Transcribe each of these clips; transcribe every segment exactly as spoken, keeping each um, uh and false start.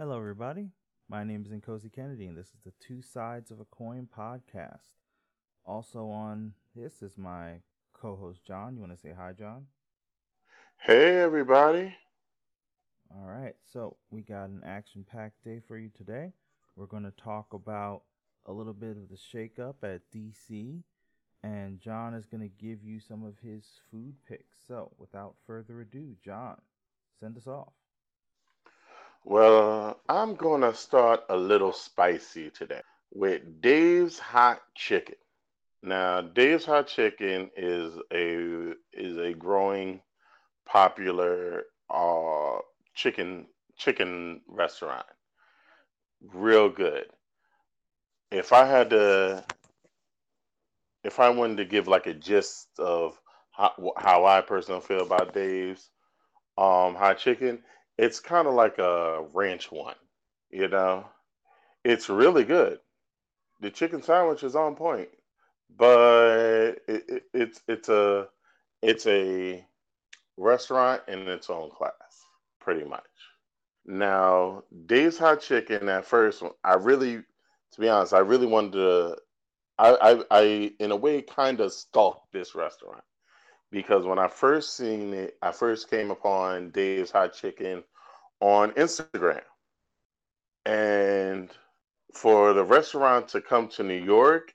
Hello, everybody. My name is Nkosi Kennedy, and this is the Two Sides of a Coin podcast. Also on this is my co-host, John. You want to say hi, John? Hey, everybody. All right, so we got an action-packed day for you today. We're going to talk about a little bit of the shakeup at D C, and John is going to give you some of his food picks. So, without further ado, John, send us off. Well, I'm going to start a little spicy today with Dave's Hot Chicken. Now, Dave's Hot Chicken is a is a growing popular uh, chicken chicken restaurant. Real good. If I had to, if I wanted to give like a gist of how, how I personally feel about Dave's um, Hot Chicken, it's kind of like a ranch one, you know. It's really good. The chicken sandwich is on point, but it, it, it's it's a it's a restaurant in its own class, pretty much. Now, Dave's Hot Chicken at first, I really, to be honest, I really wanted to. I I, I in a way kind of stalked this restaurant. Because when I first seen it, I first came upon Dave's Hot Chicken on Instagram. And for the restaurant to come to New York,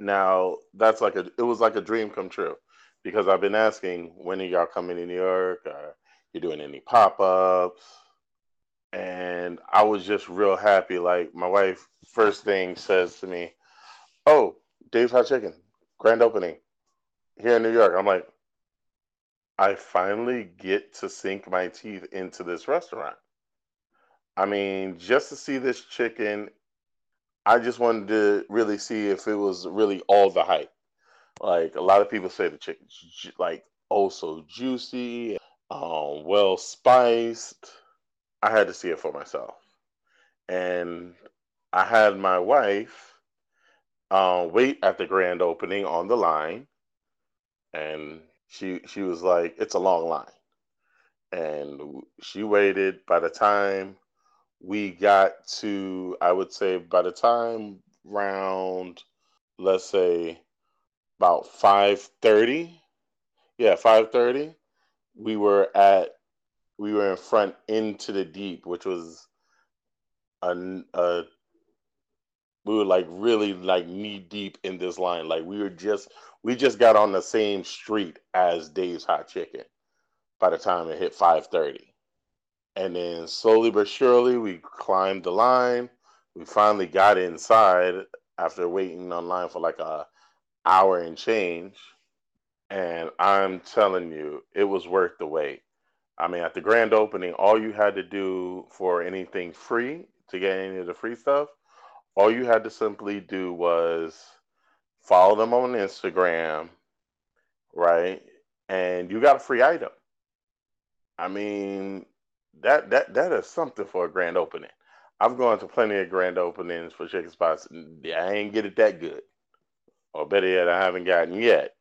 now that's like a, it was like a dream come true. Because I've been asking, when are y'all coming to New York? Are you doing any pop-ups? And I was just real happy. Like, my wife, first thing says to me, "Oh, Dave's Hot Chicken, grand opening here in New York." I'm like, I finally get to sink my teeth into this restaurant. I mean, just to see this chicken, I just wanted to really see if it was really all the hype. Like, a lot of people say the chicken's like oh so juicy, um, well spiced. I had to see it for myself. And I had my wife uh, wait at the grand opening on the line. And she she was like, it's a long line. And she waited. By the time we got to, I would say, by the time round, let's say, about five thirty. Yeah, five thirty. We were at, we were in front into the deep, which was a, a we were like really like knee deep in this line. Like we were just, we just got on the same street as Dave's Hot Chicken by the time it hit five thirty. And then slowly but surely we climbed the line. We finally got inside after waiting online for like a hour and change. And I'm telling you, it was worth the wait. I mean, at the grand opening, all you had to do for anything free to get any of the free stuff, all you had to simply do was follow them on Instagram, right? And you got a free item. I mean, that that that is something for a grand opening. I've gone to plenty of grand openings for chicken spots. I ain't get it that good. Or better yet, I haven't gotten yet.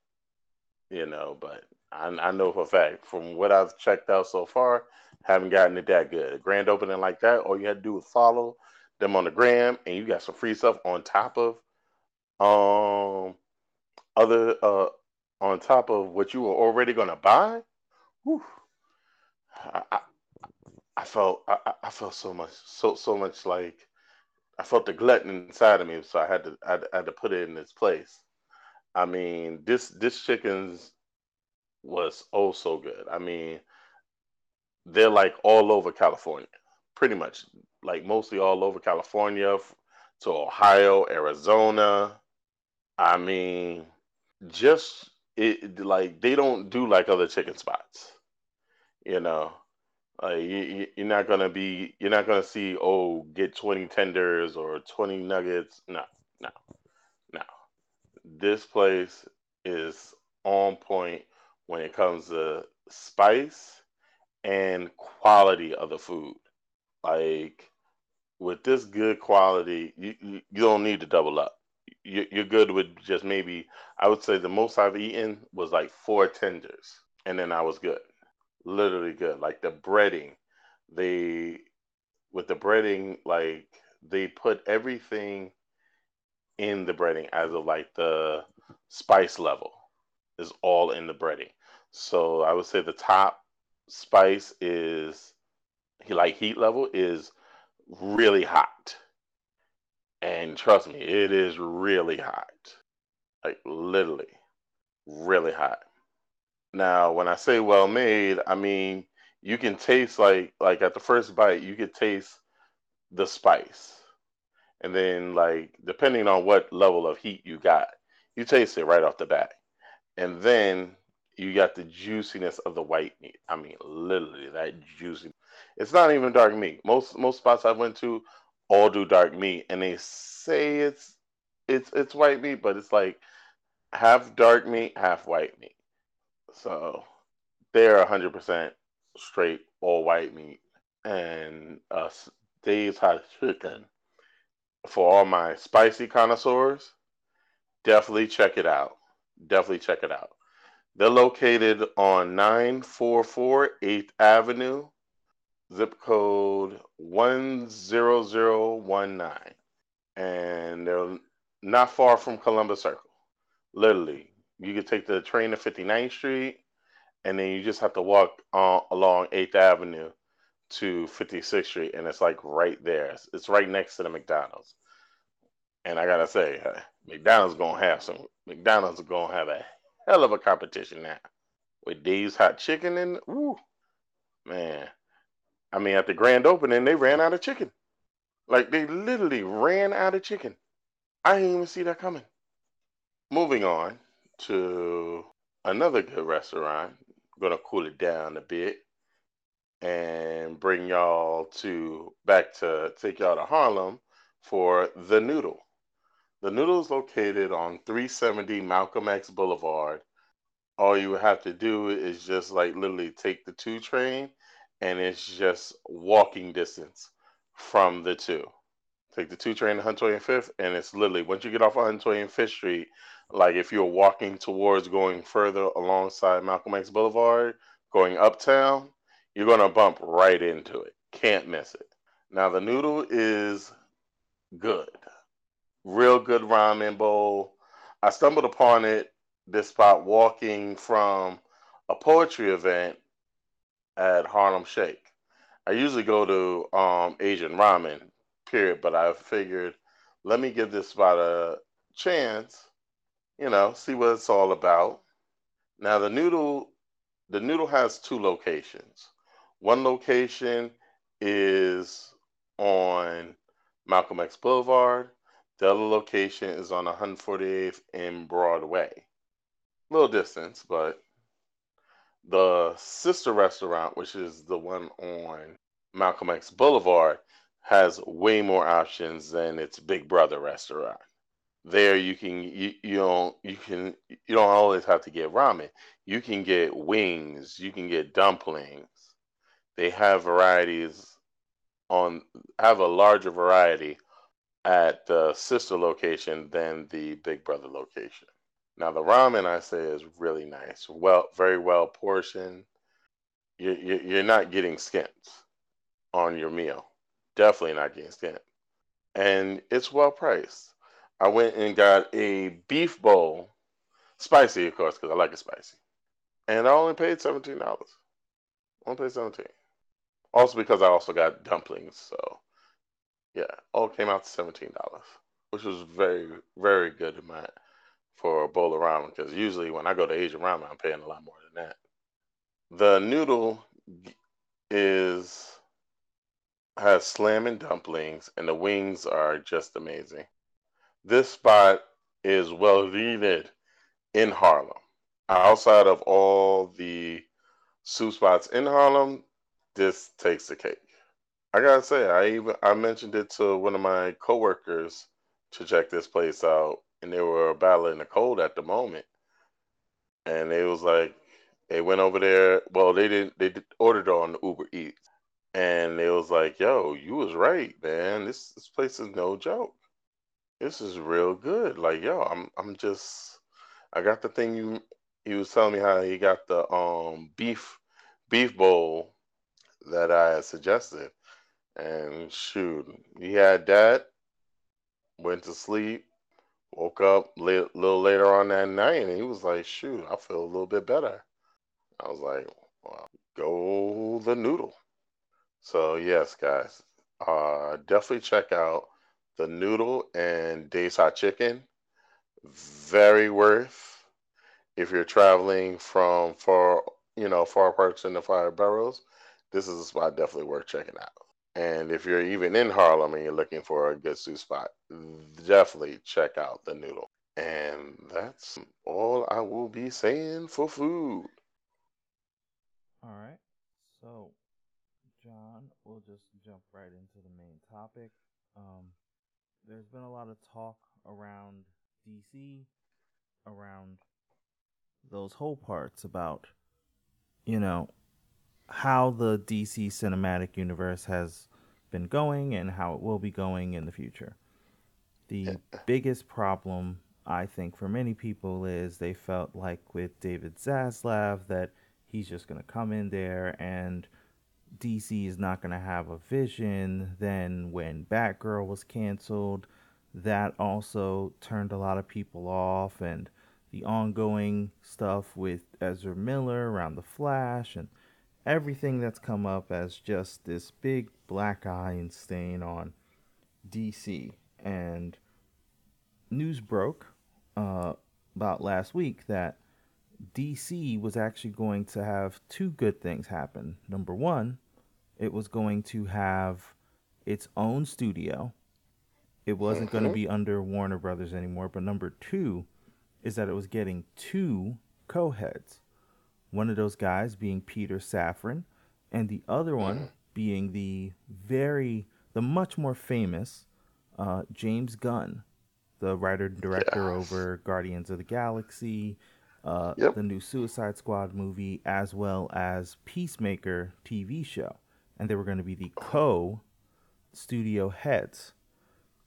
You know, but I, I know for a fact, from what I've checked out so far, haven't gotten it that good. A grand opening like that, all you had to do was follow them on the gram, and you got some free stuff on top of um other uh on top of what you were already gonna buy. Whew. I, I I felt I, I felt so much so so much like I felt the glutton inside of me, so I had to I, I had to put it in its place. I mean, this this chicken's was oh so good. I mean, they're like all over California, pretty much. Like mostly all over California to Ohio, Arizona. I mean, just it like they don't do like other chicken spots, you know. Like you, you're not gonna be, you're not gonna see oh get twenty tenders or twenty nuggets. No, no, no. This place is on point when it comes to spice and quality of the food, like. With this good quality, you, you you don't need to double up. You, you're good with just maybe, I would say the most I've eaten was like four tenders. And then I was good. Literally good. Like the breading, the with the breading, like they put everything in the breading as of like the spice level is all in the breading. So I would say the top spice is like heat level is really hot. And trust me, it is really hot. Like literally really hot. Now, when I say well made, I mean you can taste like like at the first bite, you could taste the spice. And then, like, depending on what level of heat you got, you taste it right off the bat. And then you got the juiciness of the white meat. I mean, literally, that juicy. It's not even dark meat. Most most spots I went to all do dark meat, and they say it's it's it's white meat, but it's like half dark meat, half white meat. So they're one hundred percent straight all white meat. And uh, Dave's Hot Chicken, for all my spicy connoisseurs, definitely check it out. Definitely check it out. They're located on nine forty-four eighth Avenue, zip code one zero zero one nine. And they're not far from Columbus Circle. Literally, you could take the train to fifty-ninth Street, and then you just have to walk on, along eighth Avenue to fifty-sixth Street, and it's like right there. It's right next to the McDonald's. And I gotta say, McDonald's gonna have some. McDonald's gonna have a hell of a competition now with Dave's Hot Chicken. And woo, man, I mean, at the grand opening, they ran out of chicken. Like they literally ran out of chicken. I didn't even see that coming. Moving on to another good restaurant. I'm gonna cool it down a bit and bring y'all to back to take y'all to Harlem for The Noodle. The Noodle is located on three seventy Malcolm X Boulevard. All you have to do is just like literally take the two train, and it's just walking distance from the two. Take the two train to one twenty-fifth, and it's literally once you get off of one twenty-fifth Street, like if you're walking towards going further alongside Malcolm X Boulevard, going uptown, you're going to bump right into it. Can't miss it. Now, The Noodle is good. Real good ramen bowl. I stumbled upon it, this spot, walking from a poetry event at Harlem Shake. I usually go to um, Asian ramen, period, but I figured, let me give this spot a chance, you know, see what it's all about. Now, The Noodle, The Noodle has two locations. One location is on Malcolm X Boulevard. The other location is on one forty-eighth and Broadway. Little distance, but the sister restaurant, which is the one on Malcolm X Boulevard, has way more options than its Big Brother restaurant. There you can you, you don't you can you don't always have to get ramen. You can get wings. You can get dumplings. They have varieties on, have a larger variety at the sister location than the Big Brother location. Now, the ramen, I say, is really nice. Well, very well portioned. You're, you're not getting skimped on your meal. Definitely not getting skimped. And it's well priced. I went and got a beef bowl. Spicy, of course, because I like it spicy. And I only paid seventeen dollars. Only paid seventeen dollars. Also because I also got dumplings, so yeah, all came out to seventeen dollars, which was very, very good in my, for a bowl of ramen, because usually when I go to Asian ramen, I'm paying a lot more than that. The Noodle is has slamming dumplings, and the wings are just amazing. This spot is well needed in Harlem. Outside of all the soup spots in Harlem, this takes the cake. I gotta say, I even I mentioned it to one of my coworkers to check this place out, and they were battling the cold at the moment. And they was like, they went over there. Well, they didn't. They did, ordered on Uber Eats, and they was like, "Yo, you was right, man. This this place is no joke. This is real good. Like, yo, I'm I'm just I got the thing you he was telling me how he got the um beef beef bowl that I suggested, And shoot, he had that, went to sleep, woke up a li- little later on that night, and he was like, shoot, I feel a little bit better. I was like, well, go the Noodle. So, yes, guys, uh, definitely check out The Noodle and Dave's Hot Chicken. Very worth if you're traveling from far, you know, far parts in the five boroughs. This is a spot definitely worth checking out. And if you're even in Harlem and you're looking for a good sushi spot, definitely check out The Noodle. And that's all I will be saying for food. All right. So, John, we'll just jump right into the main topic. Um, there's been a lot of talk around D C, around those whole parts about, you know, how the D C Cinematic Universe has been going and how it will be going in the future. The biggest problem, I think, for many people is they felt like with David Zaslav that he's just going to come in there and D C is not going to have a vision. Then when Batgirl was canceled, that also turned a lot of people off, and the ongoing stuff with Ezra Miller around the Flash and everything that's come up as just this big black eye and stain on D C. And news broke uh, about last week that D C was actually going to have two good things happen. Number one, it was going to have its own studio. It wasn't mm-hmm. going to be under Warner Brothers anymore. But number two is that it was getting two co-heads. One of those guys being Peter Safran, and the other one mm. being the very, the much more famous uh, James Gunn, the writer and director yes. over Guardians of the Galaxy, uh, yep. the new Suicide Squad movie, as well as Peacemaker T V show. And they were going to be the co-studio heads.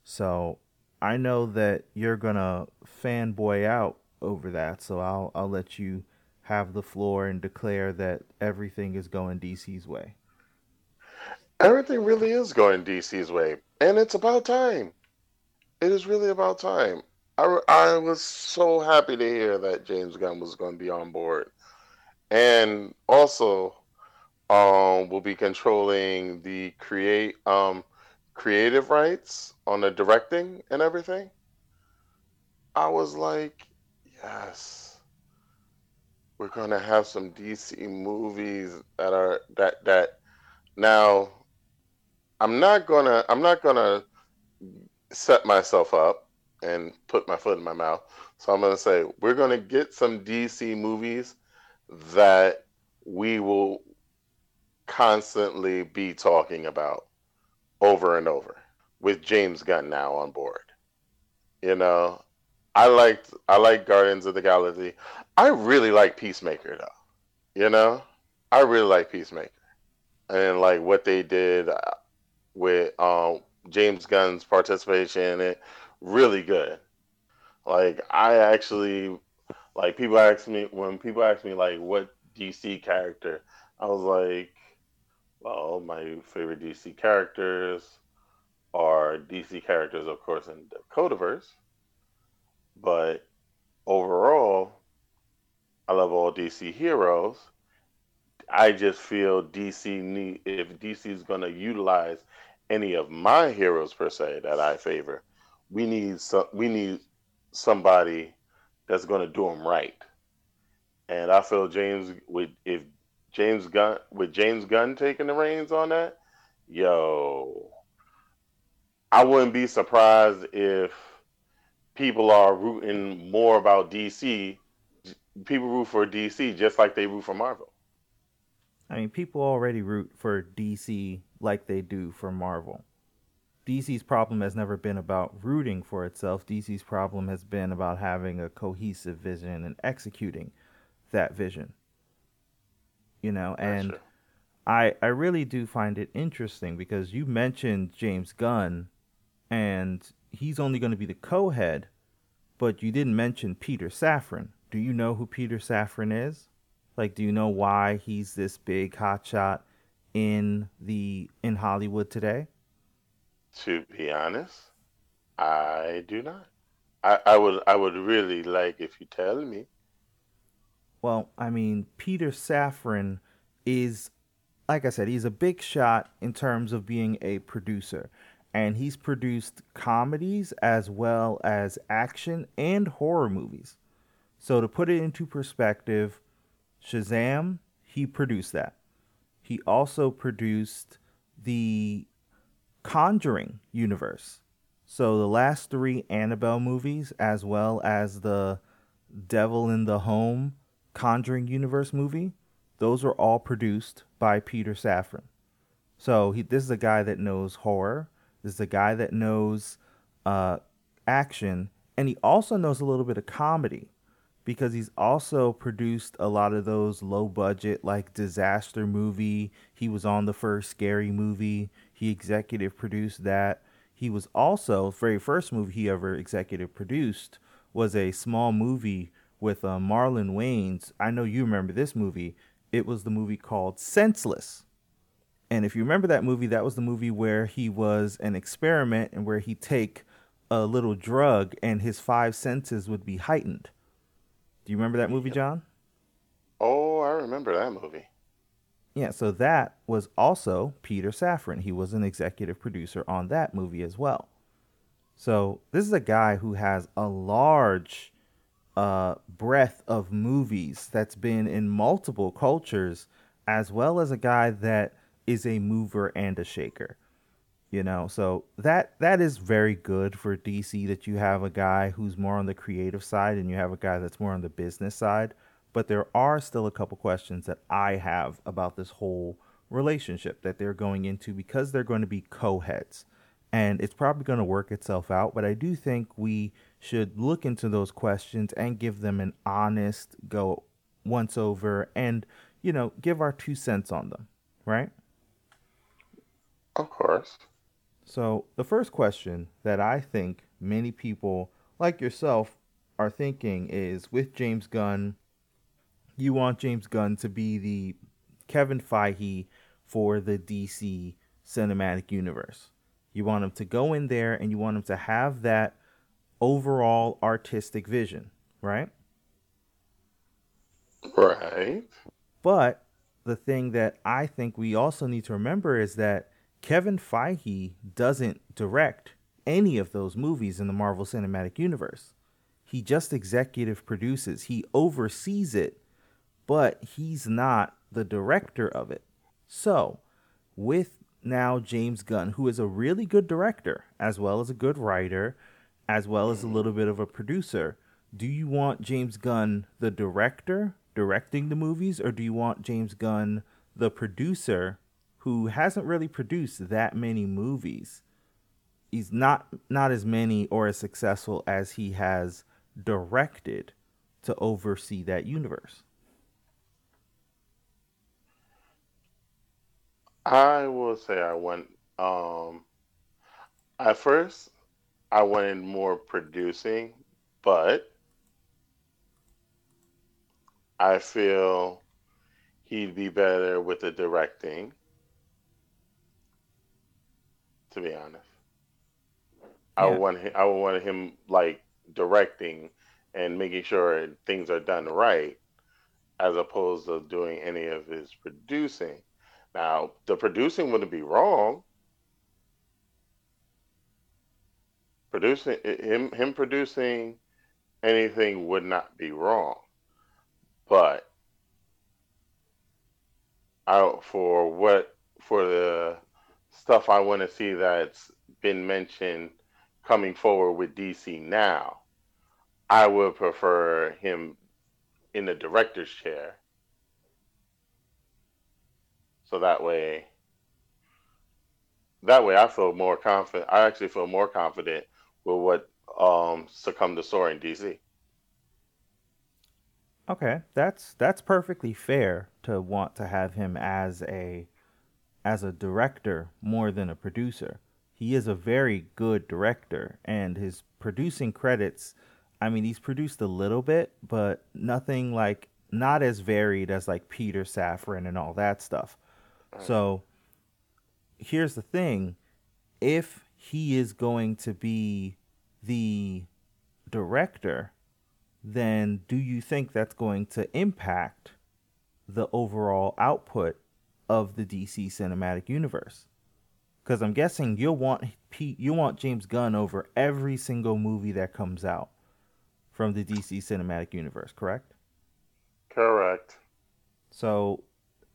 So I know that you're going to fanboy out over that, so I'll I'll let you have the floor and declare that everything is going D C's way. Everything really is going D C's way, and it's about time. It is really about time. I, I was so happy to hear that James Gunn was going to be on board, and also um, will be controlling the create um, creative rights on the directing and everything. I was like, yes. We're gonna have some D C movies that are that that now. I'm not gonna I'm not gonna set myself up and put my foot in my mouth. So I'm gonna say we're gonna get some D C movies that we will constantly be talking about over and over with James Gunn now on board. You know. I liked I like Guardians of the Galaxy. I really like Peacemaker though. You know? I really like Peacemaker. And like what they did with um, James Gunn's participation in it, really good. Like I actually like people ask me when people ask me like what D C character, I was like, well, my favorite D C characters are D C characters of course in Dakota-verse. But overall, I love all D C heroes. I just feel D C need, if D C is going to utilize any of my heroes per se that I favor, we need some, we need somebody that's going to do them right. And I feel James with if James Gunn with James Gunn taking the reins on that, yo, I wouldn't be surprised if people are rooting more about D C. People root for D C just like they root for Marvel. I mean, people already root for D C like they do for Marvel. D C's problem has never been about rooting for itself. D C's problem has been about having a cohesive vision and executing that vision. You know, and sure. I I really do find it interesting because you mentioned James Gunn and he's only going to be the co-head, but you didn't mention Peter Safran. Do you know who Peter Safran is? Like, do you know why he's this big hotshot in the in Hollywood today? To be honest, I do not. I, I would I would really like if you tell me. Well, I mean, Peter Safran is, like I said, he's a big shot in terms of being a producer. And he's produced comedies as well as action and horror movies. So to put it into perspective, Shazam, he produced that. He also produced the Conjuring universe. So the last three Annabelle movies, as well as the Devil in the Home Conjuring universe movie, those were all produced by Peter Safran. So he, this is a guy that knows horror. This is a guy that knows uh, action. And he also knows a little bit of comedy, because he's also produced a lot of those low-budget, like, disaster movie. He was on the first Scary Movie. He executive produced that. He was also, the very first movie he ever executive produced was a small movie with uh, Marlon Wayans. I know you remember this movie. It was the movie called Senseless. And if you remember that movie, that was the movie where he was an experiment and where he'd take a little drug and his five senses would be heightened. Do you remember that movie, John? Oh, I remember that movie. Yeah, so that was also Peter Safran. He was an executive producer on that movie as well. So this is a guy who has a large uh, breadth of movies that's been in multiple cultures, as well as a guy that is a mover and a shaker, you know. So that that is very good for D C, that you have a guy who's more on the creative side and you have a guy that's more on the business side. But there are still a couple questions that I have about this whole relationship that they're going into, because they're going to be co-heads and it's probably going to work itself out. But I do think we should look into those questions and give them an honest go once over and, you know, give our two cents on them, right? Of course. So the first question that I think many people like yourself are thinking is, with James Gunn, you want James Gunn to be the Kevin Feige for the D C Cinematic Universe. You want him to go in there and you want him to have that overall artistic vision, right? Right. But the thing that I think we also need to remember is that Kevin Feige doesn't direct any of those movies in the Marvel Cinematic Universe. He just executive produces. He oversees it, but he's not the director of it. So, with now James Gunn, who is a really good director, as well as a good writer, as well as a little bit of a producer, do you want James Gunn, the director, directing the movies, or do you want James Gunn, the producer, who hasn't really produced that many movies? He's not not as many or as successful as he has directed, to oversee that universe? I will say I went, um, at first, I wanted more producing, but I feel he'd be better with the directing, to be honest. I yeah. would want him, I would want him like directing and making sure things are done right, as opposed to doing any of his producing. Now, the producing wouldn't be wrong. Producing him him producing anything would not be wrong, but I for what for the stuff I want to see that's been mentioned coming forward with D C now, I would prefer him in the director's chair. So that way, that way I feel more confident. I actually feel more confident with what um, succumbed to soaring D C. Okay, that's that's perfectly fair to want to have him as a as a director more than a producer. He is a very good director, and his producing credits, I mean, he's produced a little bit, but nothing like, not as varied as like Peter Safran and all that stuff. Right. So here's the thing. If he is going to be the director, then do you think that's going to impact the overall output of the D C Cinematic Universe? Because I'm guessing you'll want Pete, you want James Gunn over every single movie that comes out from the D C Cinematic Universe, correct? Correct. So,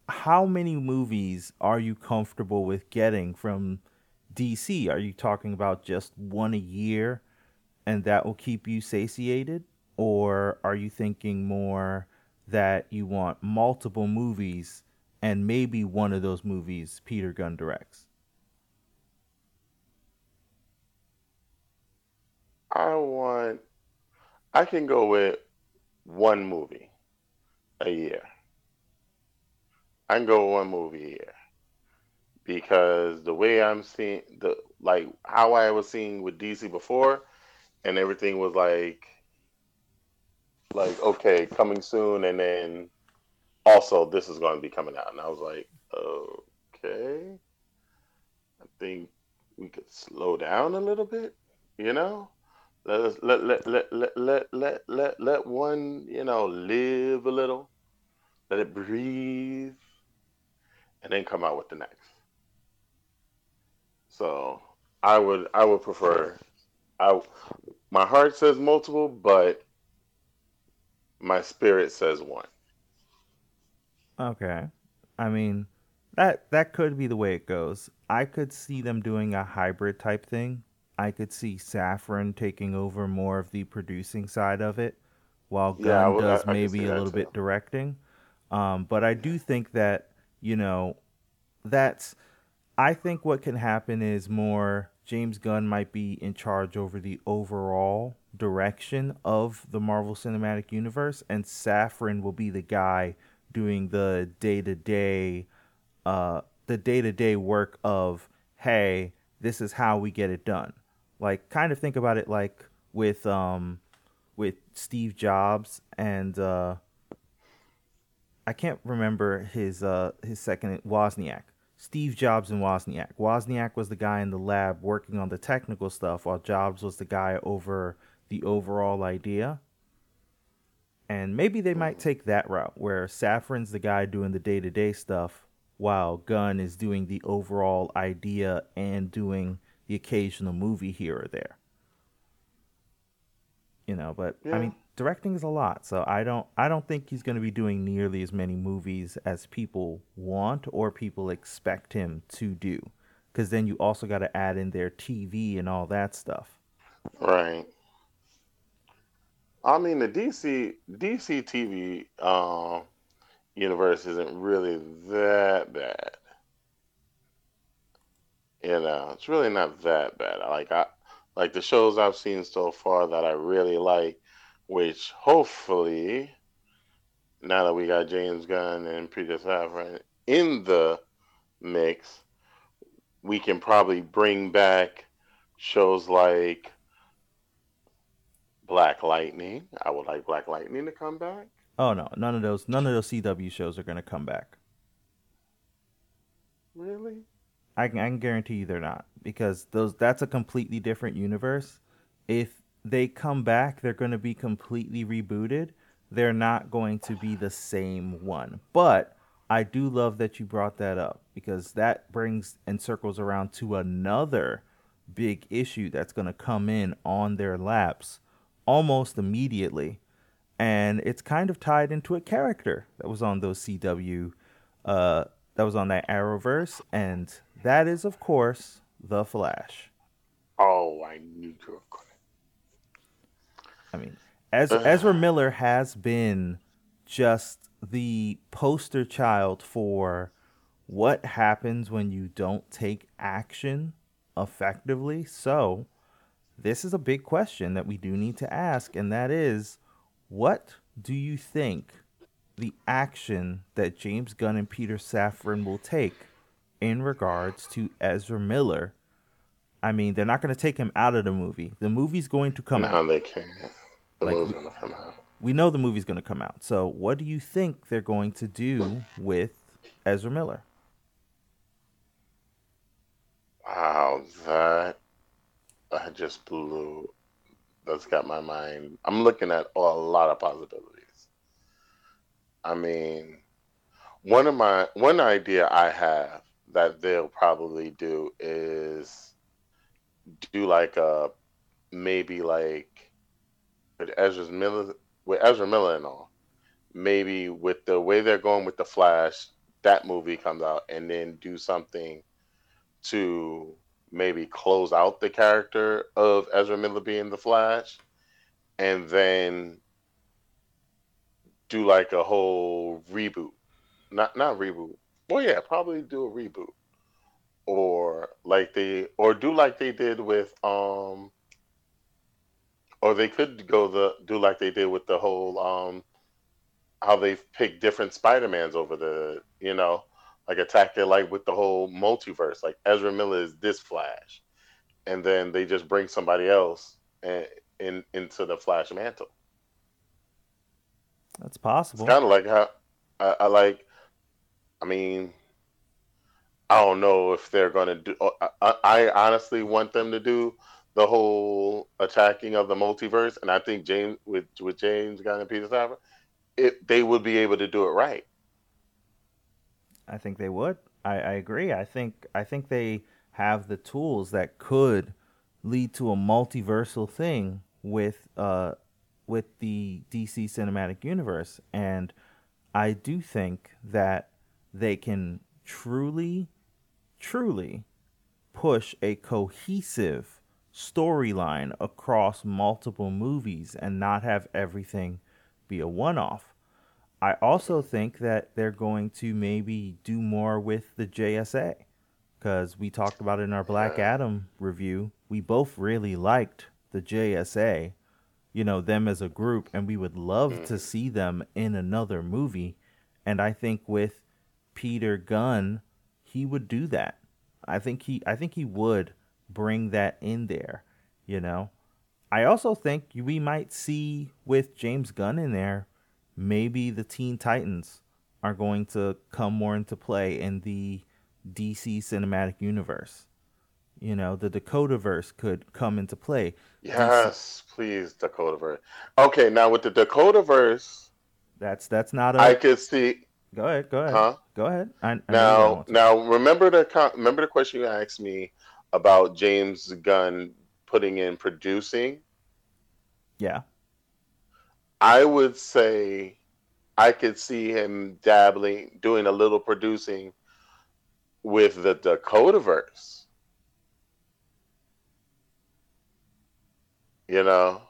how many movies are you comfortable with getting from D C? Are you talking about just one a year, and that will keep you satiated? Or are you thinking more that you want multiple movies, and maybe one of those movies Peter Gunn directs? I want, I can go with one movie a year. I can go one movie a year. Because the way I'm seeing, the like how I was seeing with D C before, and everything was like, like, okay, coming soon, and then also this is going to be coming out. And I was like, okay, I think we could slow down a little bit, you know? Let us, let, let, let, let, let, let, let, let one, you know, live a little, let it breathe, and then come out with the next. So I would, I would prefer, I, my heart says multiple, but my spirit says one. Okay. I mean, that, that could be the way it goes. I could see them doing a hybrid type thing. I could see Safran taking over more of the producing side of it, while Gunn yeah, well, does I, I maybe a little too. bit directing. Um, but I do think that, you know, that's... I think what can happen is more James Gunn might be in charge over the overall direction of the Marvel Cinematic Universe, and Safran will be the guy doing the day-to-day, uh, the day-to-day work of, hey, this is how we get it done. Like, kind of think about it like with um, with Steve Jobs and uh, I can't remember his uh, his second Wozniak. Steve Jobs and Wozniak. Wozniak was the guy in the lab working on the technical stuff, while Jobs was the guy over the overall idea. And maybe they might take that route where Safran's the guy doing the day-to-day stuff, while Gunn is doing the overall idea and doing the occasional movie here or there. You know, but yeah. I mean, directing is a lot, so I don't I don't think he's going to be doing nearly as many movies as people want or people expect him to do, because then you also got to add in their T V and all that stuff. Right. I mean, the D C D C T V uh, universe isn't really that bad. You know, it's really not that bad. Like I. Like the shows I've seen so far that I really like, which hopefully, now that we got James Gunn and Peter Safran in the mix, we can probably bring back shows like Black Lightning. I would like Black Lightning to come back. Oh no, none of those, none of those C W shows are going to come back. Really? I can, I can guarantee you they're not, because those that's a completely different universe. If they come back, they're going to be completely rebooted. They're not going to be the same one. But I do love that you brought that up, because that brings and circles around to another big issue that's going to come in on their laps almost immediately. And it's kind of tied into a character that was on those C W uh that was on that Arrowverse, and that is, of course, The Flash. Oh, I knew you were going to. I mean, Ezra, Ezra Miller has been just the poster child for what happens when you don't take action effectively. So this is a big question that we do need to ask, and that is, what do you think the action that James Gunn and Peter Safran will take in regards to Ezra Miller? I mean, they're not going to take him out of the movie. The movie's going to come no, out. No, they can't. The like, movie's going to come out. We know the movie's going to come out. So what do you think they're going to do with Ezra Miller? Wow, that I just blew. That's got my mind. I'm looking at a lot of possibilities. I mean, one of my one idea I have that they'll probably do is do like a maybe like with Ezra Miller with Ezra Miller and all. Maybe with the way they're going with the Flash, that movie comes out, and then do something to maybe close out the character of Ezra Miller being the Flash, and then do like a whole reboot. Not not reboot. Well, yeah, probably do a reboot. Or like they or do like they did with um or they could go the do like they did with the whole um how they've picked different Spider-Mans over the, you know, like attack it like with the whole multiverse. Like Ezra Miller is this Flash, and then they just bring somebody else in, in into the Flash mantle. That's possible. It's kind of like how I, I like. I mean, I don't know if they're gonna do. I, I honestly want them to do the whole attacking of the multiverse, and I think James with with James Gunn and Peter Safran, it they would be able to do it right. I think they would. I, I agree. I think I think they have the tools that could lead to a multiversal thing with uh with the D C Cinematic Universe, and I do think that they can truly, truly push a cohesive storyline across multiple movies and not have everything be a one-off. I also think that they're going to maybe do more with the J S A, because we talked about it in our Black Adam review. We both really liked the J S A, you know, them as a group, and we would love to see them in another movie. And I think with Peter Gunn, he would do that. I think he, I think he would bring that in there, you know. I also think we might see with James Gunn in there, maybe the Teen Titans are going to come more into play in the D C Cinematic Universe. You know, the Dakota-verse could come into play. Yes, D C... please, Dakota-verse. Okay, now with the Dakota-verse... That's, that's not a... I could see... Go ahead, go ahead. Huh? Go ahead. I, I now, now remember, the, remember the question you asked me about James Gunn putting in producing? Yeah. I would say I could see him dabbling, doing a little producing with the Dakota-verse. You know?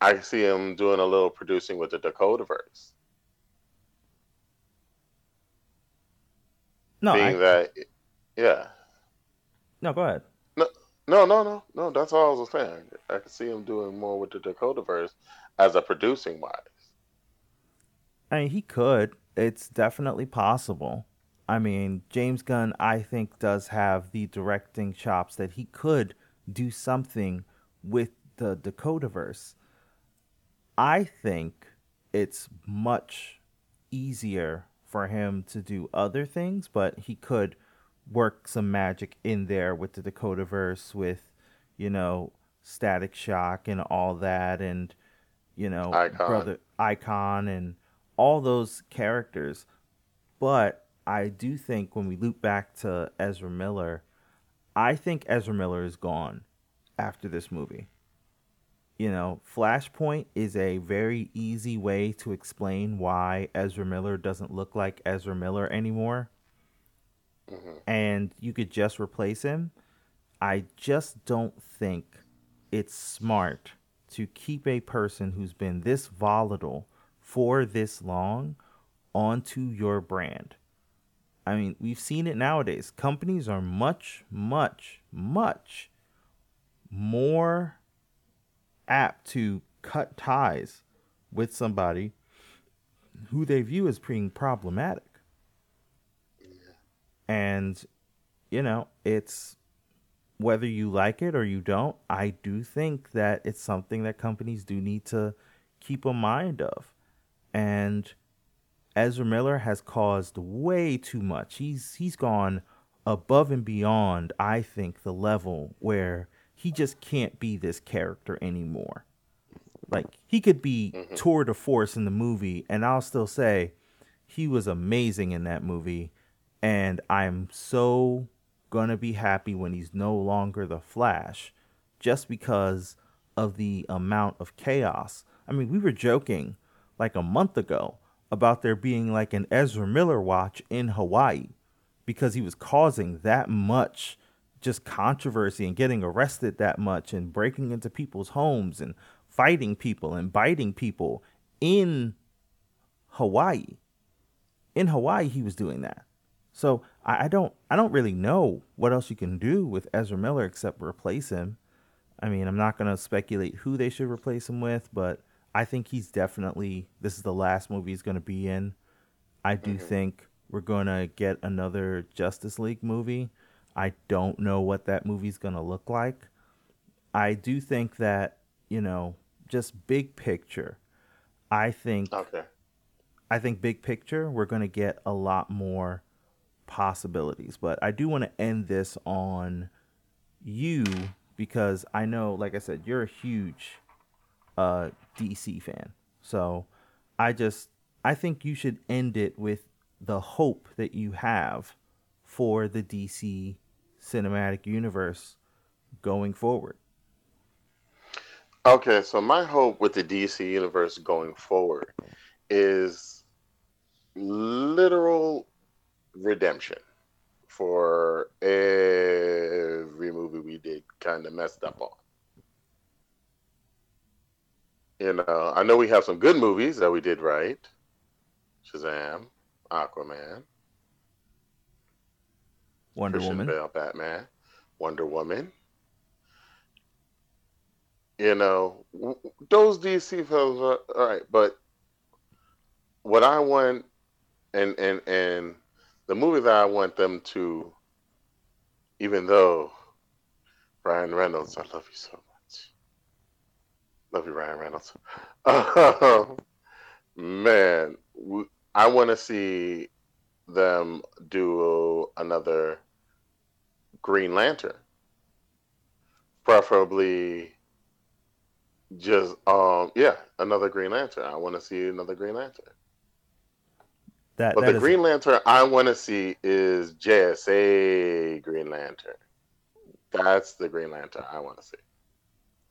I see him doing a little producing with the Dakota-verse. No, Being I... that, yeah. No, go ahead. No, no, no, no. That's all I was saying. I could see him doing more with the Dakota-verse as a producing wise. I mean, he could. It's definitely possible. I mean, James Gunn, I think, does have the directing chops that he could do something with the Dakota-verse. I think it's much easier for him to do other things, but he could work some magic in there with the Dakota-verse, with, you know, Static Shock and all that, and, you know, Icon. Brother Icon and all those characters. But I do think when we loop back to Ezra Miller, I think Ezra Miller is gone after this movie. You know, Flashpoint is a very easy way to explain why Ezra Miller doesn't look like Ezra Miller anymore. Mm-hmm. And you could just replace him. I just don't think it's smart to keep a person who's been this volatile for this long onto your brand. I mean, we've seen it nowadays. Companies are much, much, much more apt to cut ties with somebody who they view as being problematic. And, you know, it's whether you like it or you don't, I do think that it's something that companies do need to keep a mind of. And Ezra Miller has caused way too much. He's he's gone above and beyond, I think, the level where he just can't be this character anymore. Like, he could be mm-hmm. tour de force in the movie, and I'll still say he was amazing in that movie, and I'm so gonna be happy when he's no longer the Flash, just because of the amount of chaos. I mean, we were joking like a month ago about there being like an Ezra Miller watch in Hawaii because he was causing that much just controversy and getting arrested that much and breaking into people's homes and fighting people and biting people in Hawaii. In Hawaii, he was doing that. So I, I don't I don't really know what else you can do with Ezra Miller except replace him. I mean, I'm not going to speculate who they should replace him with, but I think he's definitely, this is the last movie he's going to be in. I do mm-hmm. think we're going to get another Justice League movie. I don't know what that movie's going to look like. I do think that, you know, just big picture, I think, okay. I think big picture, we're going to get a lot more possibilities. But I do want to end this on you, because I know, like I said, you're a huge uh, D C fan. So I just, I think you should end it with the hope that you have for the D C Cinematic Universe going forward. Okay, so my hope with the D C Universe going forward is literal redemption for every movie we did kind of messed up on. You know, I know we have some good movies that we did right. Shazam, Aquaman, Wonder Christian Woman, Bale, Batman, Wonder Woman. You know, those D C films are all right, but what I want and and and the movie that I want them to, even though Ryan Reynolds, I love you so much. Love you, Ryan Reynolds. Um, man, I want to see them do another Green Lantern. Preferably just, um, yeah, another Green Lantern. I want to see another Green Lantern. That, but that the is... Green Lantern I want to see is J S A Green Lantern. That's the Green Lantern I want to see.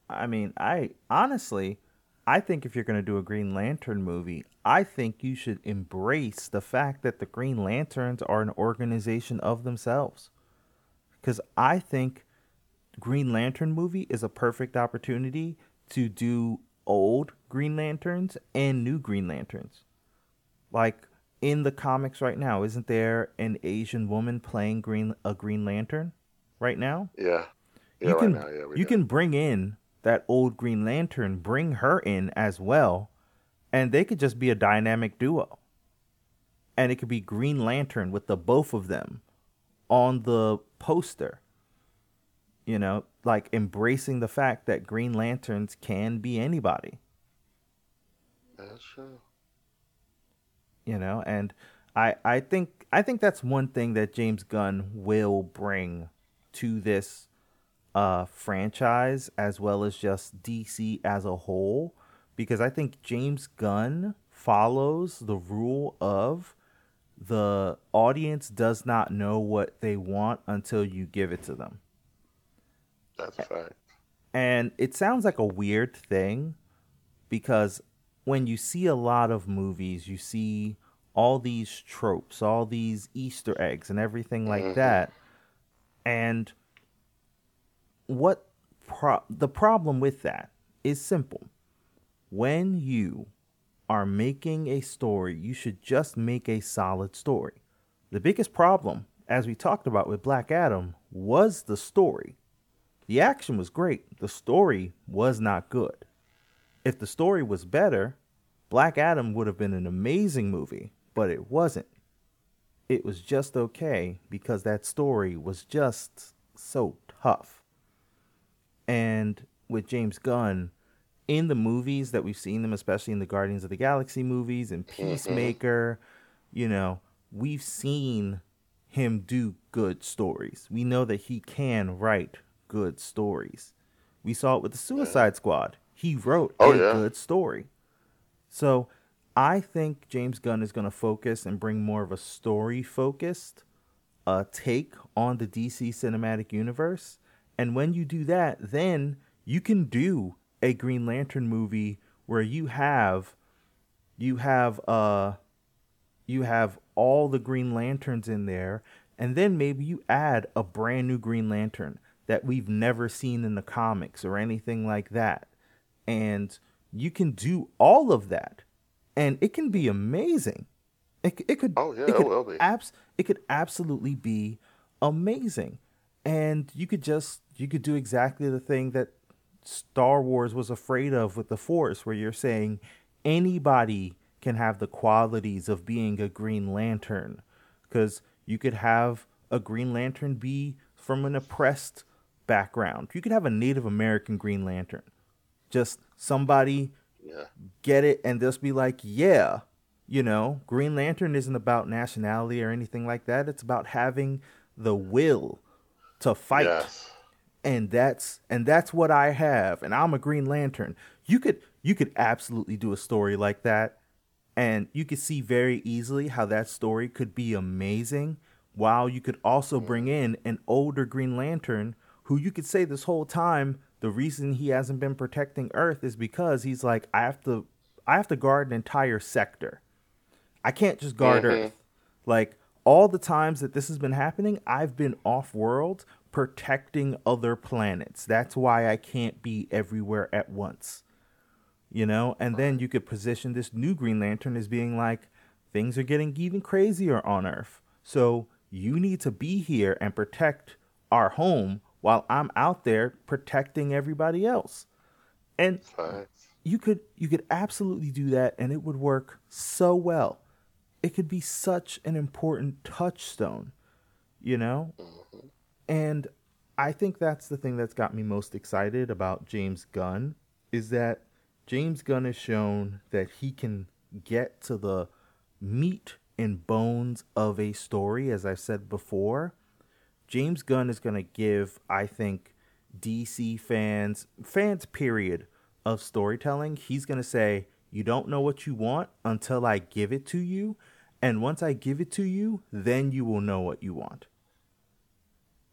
I mean, I honestly, I think if you're going to do a Green Lantern movie, I think you should embrace the fact that the Green Lanterns are an organization of themselves. Because I think Green Lantern movie is a perfect opportunity to do old Green Lanterns and new Green Lanterns. Like, in the comics right now, isn't there an Asian woman playing Green a Green Lantern right now? Yeah. yeah you can, right now, yeah, we you can bring in that old Green Lantern, bring her in as well, and they could just be a dynamic duo. And it could be Green Lantern with the both of them on the poster. You know, like embracing the fact that Green Lanterns can be anybody. That's true. You know, and I I think I think that's one thing that James Gunn will bring to this uh, franchise, as well as just D C as a whole, because I think James Gunn follows the rule of the audience does not know what they want until you give it to them. That's a fact. And it sounds like a weird thing, because when you see a lot of movies, you see all these tropes, all these Easter eggs and everything like mm-hmm. that. And what pro- the problem with that is simple. When you are making a story, you should just make a solid story. The biggest problem, as we talked about with Black Adam, was the story. The action was great. The story was not good. If the story was better, Black Adam would have been an amazing movie, but it wasn't. It was just okay because that story was just so tough. And with James Gunn, in the movies that we've seen them, especially in the Guardians of the Galaxy movies and Peacemaker you know, we've seen him do good stories. We know that he can write good stories. We saw it with the Suicide Squad. He wrote oh, a yeah. good story. So I think James Gunn is going to focus and bring more of a story-focused uh, take on the D C Cinematic Universe. And when you do that, then you can do a Green Lantern movie where you have you have uh you have all the Green Lanterns in there, and then maybe you add a brand new Green Lantern that we've never seen in the comics or anything like that. And you can do all of that, and it can be amazing. It it could oh yeah it, it could will be. Abs- it could absolutely be amazing. And you could just you could do exactly the thing that Star Wars was afraid of with the Force, where you're saying anybody can have the qualities of being a Green Lantern, because you could have a Green Lantern be from an oppressed background. You could have a Native American Green Lantern. Just somebody yeah. get it and just be like, yeah, you know, Green Lantern isn't about nationality or anything like that. It's about having the will to fight. Yes. And that's and that's what I have, and I'm a Green Lantern. You could you could absolutely do a story like that, and you could see very easily how that story could be amazing. While you could also bring in an older Green Lantern who you could say this whole time the reason he hasn't been protecting Earth is because he's like, I have to I have to guard an entire sector. I can't just guard mm-hmm. Earth. Like, all the times that this has been happening, I've been off world protecting other planets. That's why I can't be everywhere at once, you know? And then you could position this new Green Lantern as being like, things are getting even crazier on Earth, so you need to be here and protect our home while I'm out there protecting everybody else. And you could you could absolutely do that, and it would work so well. It could be such an important touchstone, you know? Mm-hmm. And I think that's the thing that's got me most excited about James Gunn, is that James Gunn has shown that he can get to the meat and bones of a story. As I said before, James Gunn is going to give, I think, D C fans, fans period, of storytelling. He's going to say, you don't know what you want until I give it to you. And once I give it to you, then you will know what you want.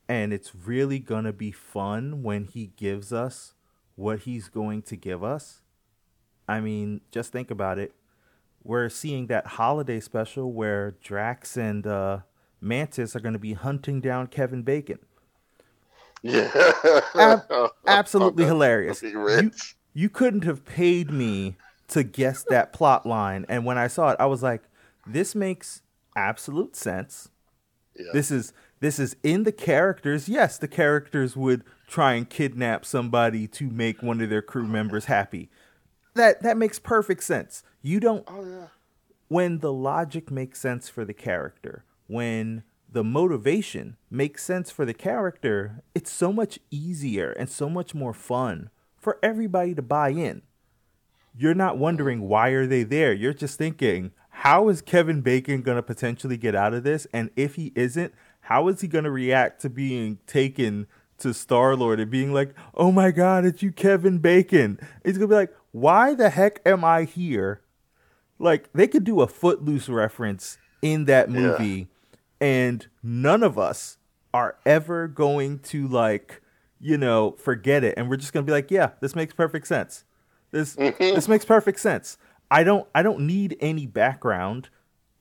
And it's really going to be fun when he gives us what he's going to give us. I mean, just think about it. We're seeing that holiday special where Drax and uh, Mantis are going to be hunting down Kevin Bacon. Yeah. Ab- absolutely hilarious. You, you couldn't have paid me to guess that plot line. And when I saw it, I was like, this makes absolute sense. Yeah. This is... This is in the characters. Yes, the characters would try and kidnap somebody to make one of their crew members happy. That that makes perfect sense. You don't... Oh, yeah. When the logic makes sense for the character, when the motivation makes sense for the character, it's so much easier and so much more fun for everybody to buy in. You're not wondering why are they there. You're just thinking, how is Kevin Bacon going to potentially get out of this? And if he isn't, how is he going to react to being taken to Star-Lord and being like, oh my God, it's you, Kevin Bacon? He's going to be like, why the heck am I here? Like, they could do a Footloose reference in that movie, yeah. and none of us are ever going to, like, you know, forget it. And we're just going to be like, yeah, this makes perfect sense. This this makes perfect sense. I don't I don't need any background.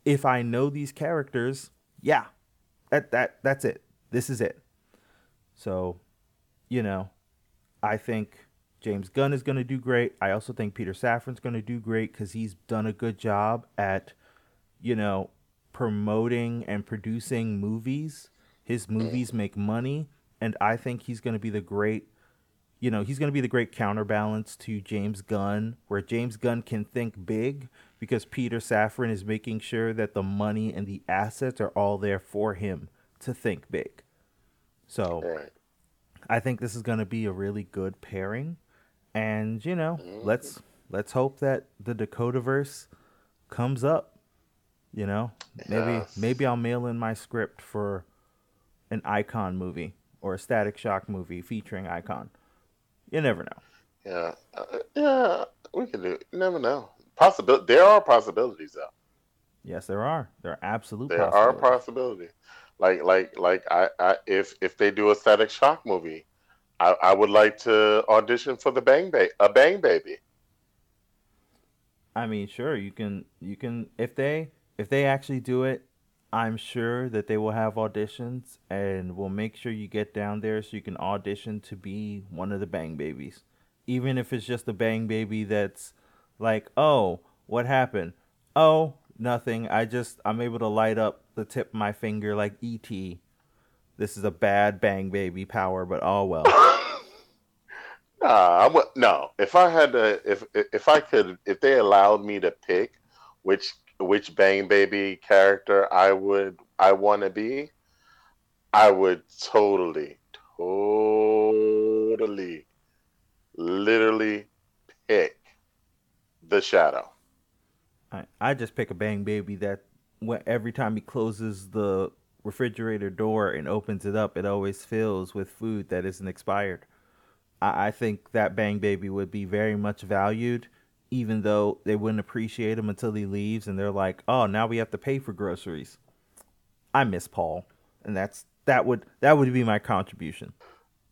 If I know these characters, yeah. That that that's it. This is it. So, you know, I think James Gunn is going to do great. I also think Peter Safran's going to do great, because he's done a good job at, you know, promoting and producing movies. His movies make money, and I think he's going to be the great, you know, he's going to be the great counterbalance to James Gunn, where James Gunn can think big, because Peter Safran is making sure that the money and the assets are all there for him to think big. So right. I think this is going to be a really good pairing. And, you know, mm-hmm. let's let's hope that the Dakota-verse comes up. You know, maybe yeah. maybe I'll mail in my script for an Icon movie or a Static Shock movie featuring Icon. You never know. Yeah, uh, yeah, we can do it. You never know. Possibil- there are possibilities, though. Yes, there are. There are absolute. There possibilities. are possibilities. Like, like, like. I, I, if if they do a Static Shock movie, I, I would like to audition for the Bang Baby. A Bang Baby. I mean, sure, you can. You can if they if they actually do it. I'm sure that they will have auditions, and we'll make sure you get down there so you can audition to be one of the Bang Babies. Even if it's just a Bang Baby that's like, oh, what happened? Oh, nothing. I just, I'm able to light up the tip of my finger like E T. This is a bad Bang Baby power, but all well. nah, I w- no, if I had to, if, if I could, if they allowed me to pick which which Bang Baby character I would, I want to be, I would totally, totally, literally pick the Shadow. I, I just pick a Bang Baby that when, every time he closes the refrigerator door and opens it up, it always fills with food that isn't expired. I, I think that Bang Baby would be very much valued, even though they wouldn't appreciate him until he leaves, and they're like, oh, now we have to pay for groceries. I miss Paul, and that's that would that would be my contribution.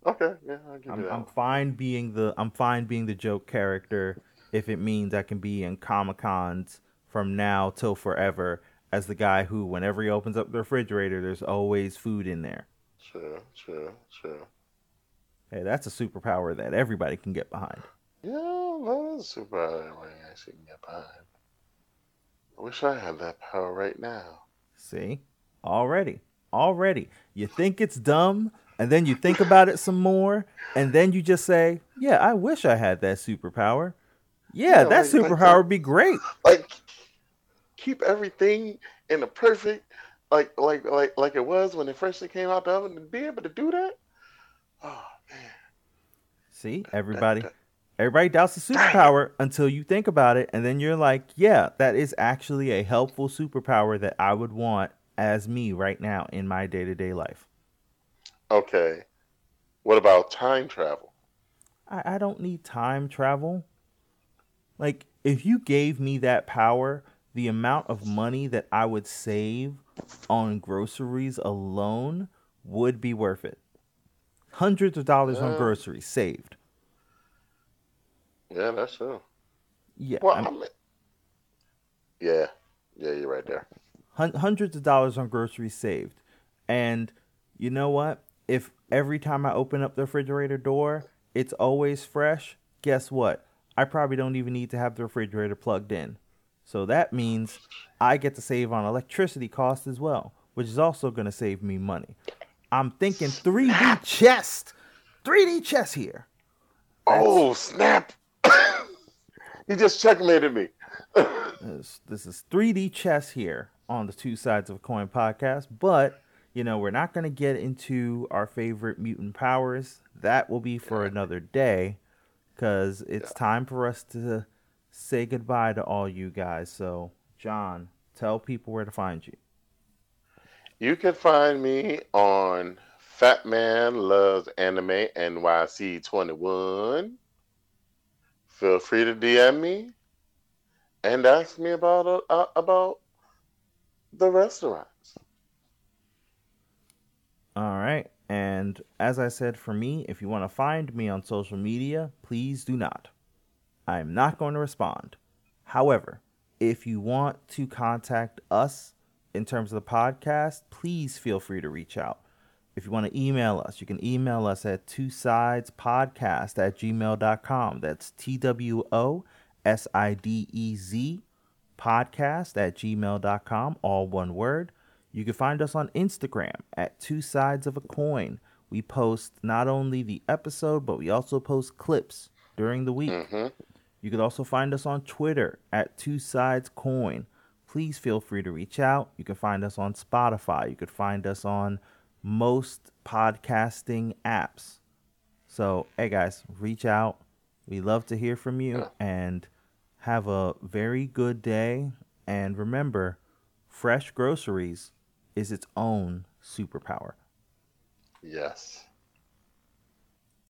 Okay, yeah, I can do that. I'm fine being the I'm fine being the joke character if it means I can be in Comic-Cons from now till forever as the guy who, whenever he opens up the refrigerator, there's always food in there. Sure, sure, sure. Hey, that's a superpower that everybody can get behind. Yeah, that is a superpower I actually can get behind. I wish I had that power right now. See? Already. Already. You think it's dumb, and then you think about it some more, and then you just say, yeah, I wish I had that superpower. Yeah, yeah that like, superpower like, would be great. Like, keep everything in a perfect, like, like, like, like it was when it freshly came out the oven, and be able to do that? Oh, man. See? Everybody... That, that, Everybody doubts the superpower until you think about it, and then you're like, yeah, that is actually a helpful superpower that I would want as me right now in my day-to-day life. Okay. What about time travel? I, I don't need time travel. Like, if you gave me that power, the amount of money that I would save on groceries alone would be worth it. Hundreds of dollars uh. on groceries saved. Yeah, that's true. Yeah. Well, I mean, yeah. Yeah, you're right there. Hundreds of dollars on groceries saved. And you know what? If every time I open up the refrigerator door, it's always fresh, guess what? I probably don't even need to have the refrigerator plugged in. So that means I get to save on electricity costs as well, which is also going to save me money. I'm thinking three D chess. three D chess here. That's... Oh, snap. He just checkmated me. this, this is three D chess here on the Two Sides of a Coin podcast. But, you know, we're not going to get into our favorite mutant powers. That will be for another day because it's yeah. time for us to say goodbye to all you guys. So, John, tell people where to find you. You can find me on Fat Man Loves Anime N Y C twenty-one. Feel free to D M me and ask me about uh, about the restaurants. All right. And as I said, for me, if you want to find me on social media, please do not. I'm not going to respond. However, if you want to contact us in terms of the podcast, please feel free to reach out. If you want to email us, you can email us at two sides podcast at gmail dot com. That's T W O S I D E Z podcast at gmail dot com, all one word. You can find us on Instagram at Two Sides of a Coin. We post not only the episode, but we also post clips during the week. Mm-hmm. You can also find us on Twitter at Two Sides Coin. Please feel free to reach out. You can find us on Spotify. You can find us on most podcasting apps. So, hey guys, reach out. We love to hear from you, and have a very good day. And remember, fresh groceries is its own superpower. Yes.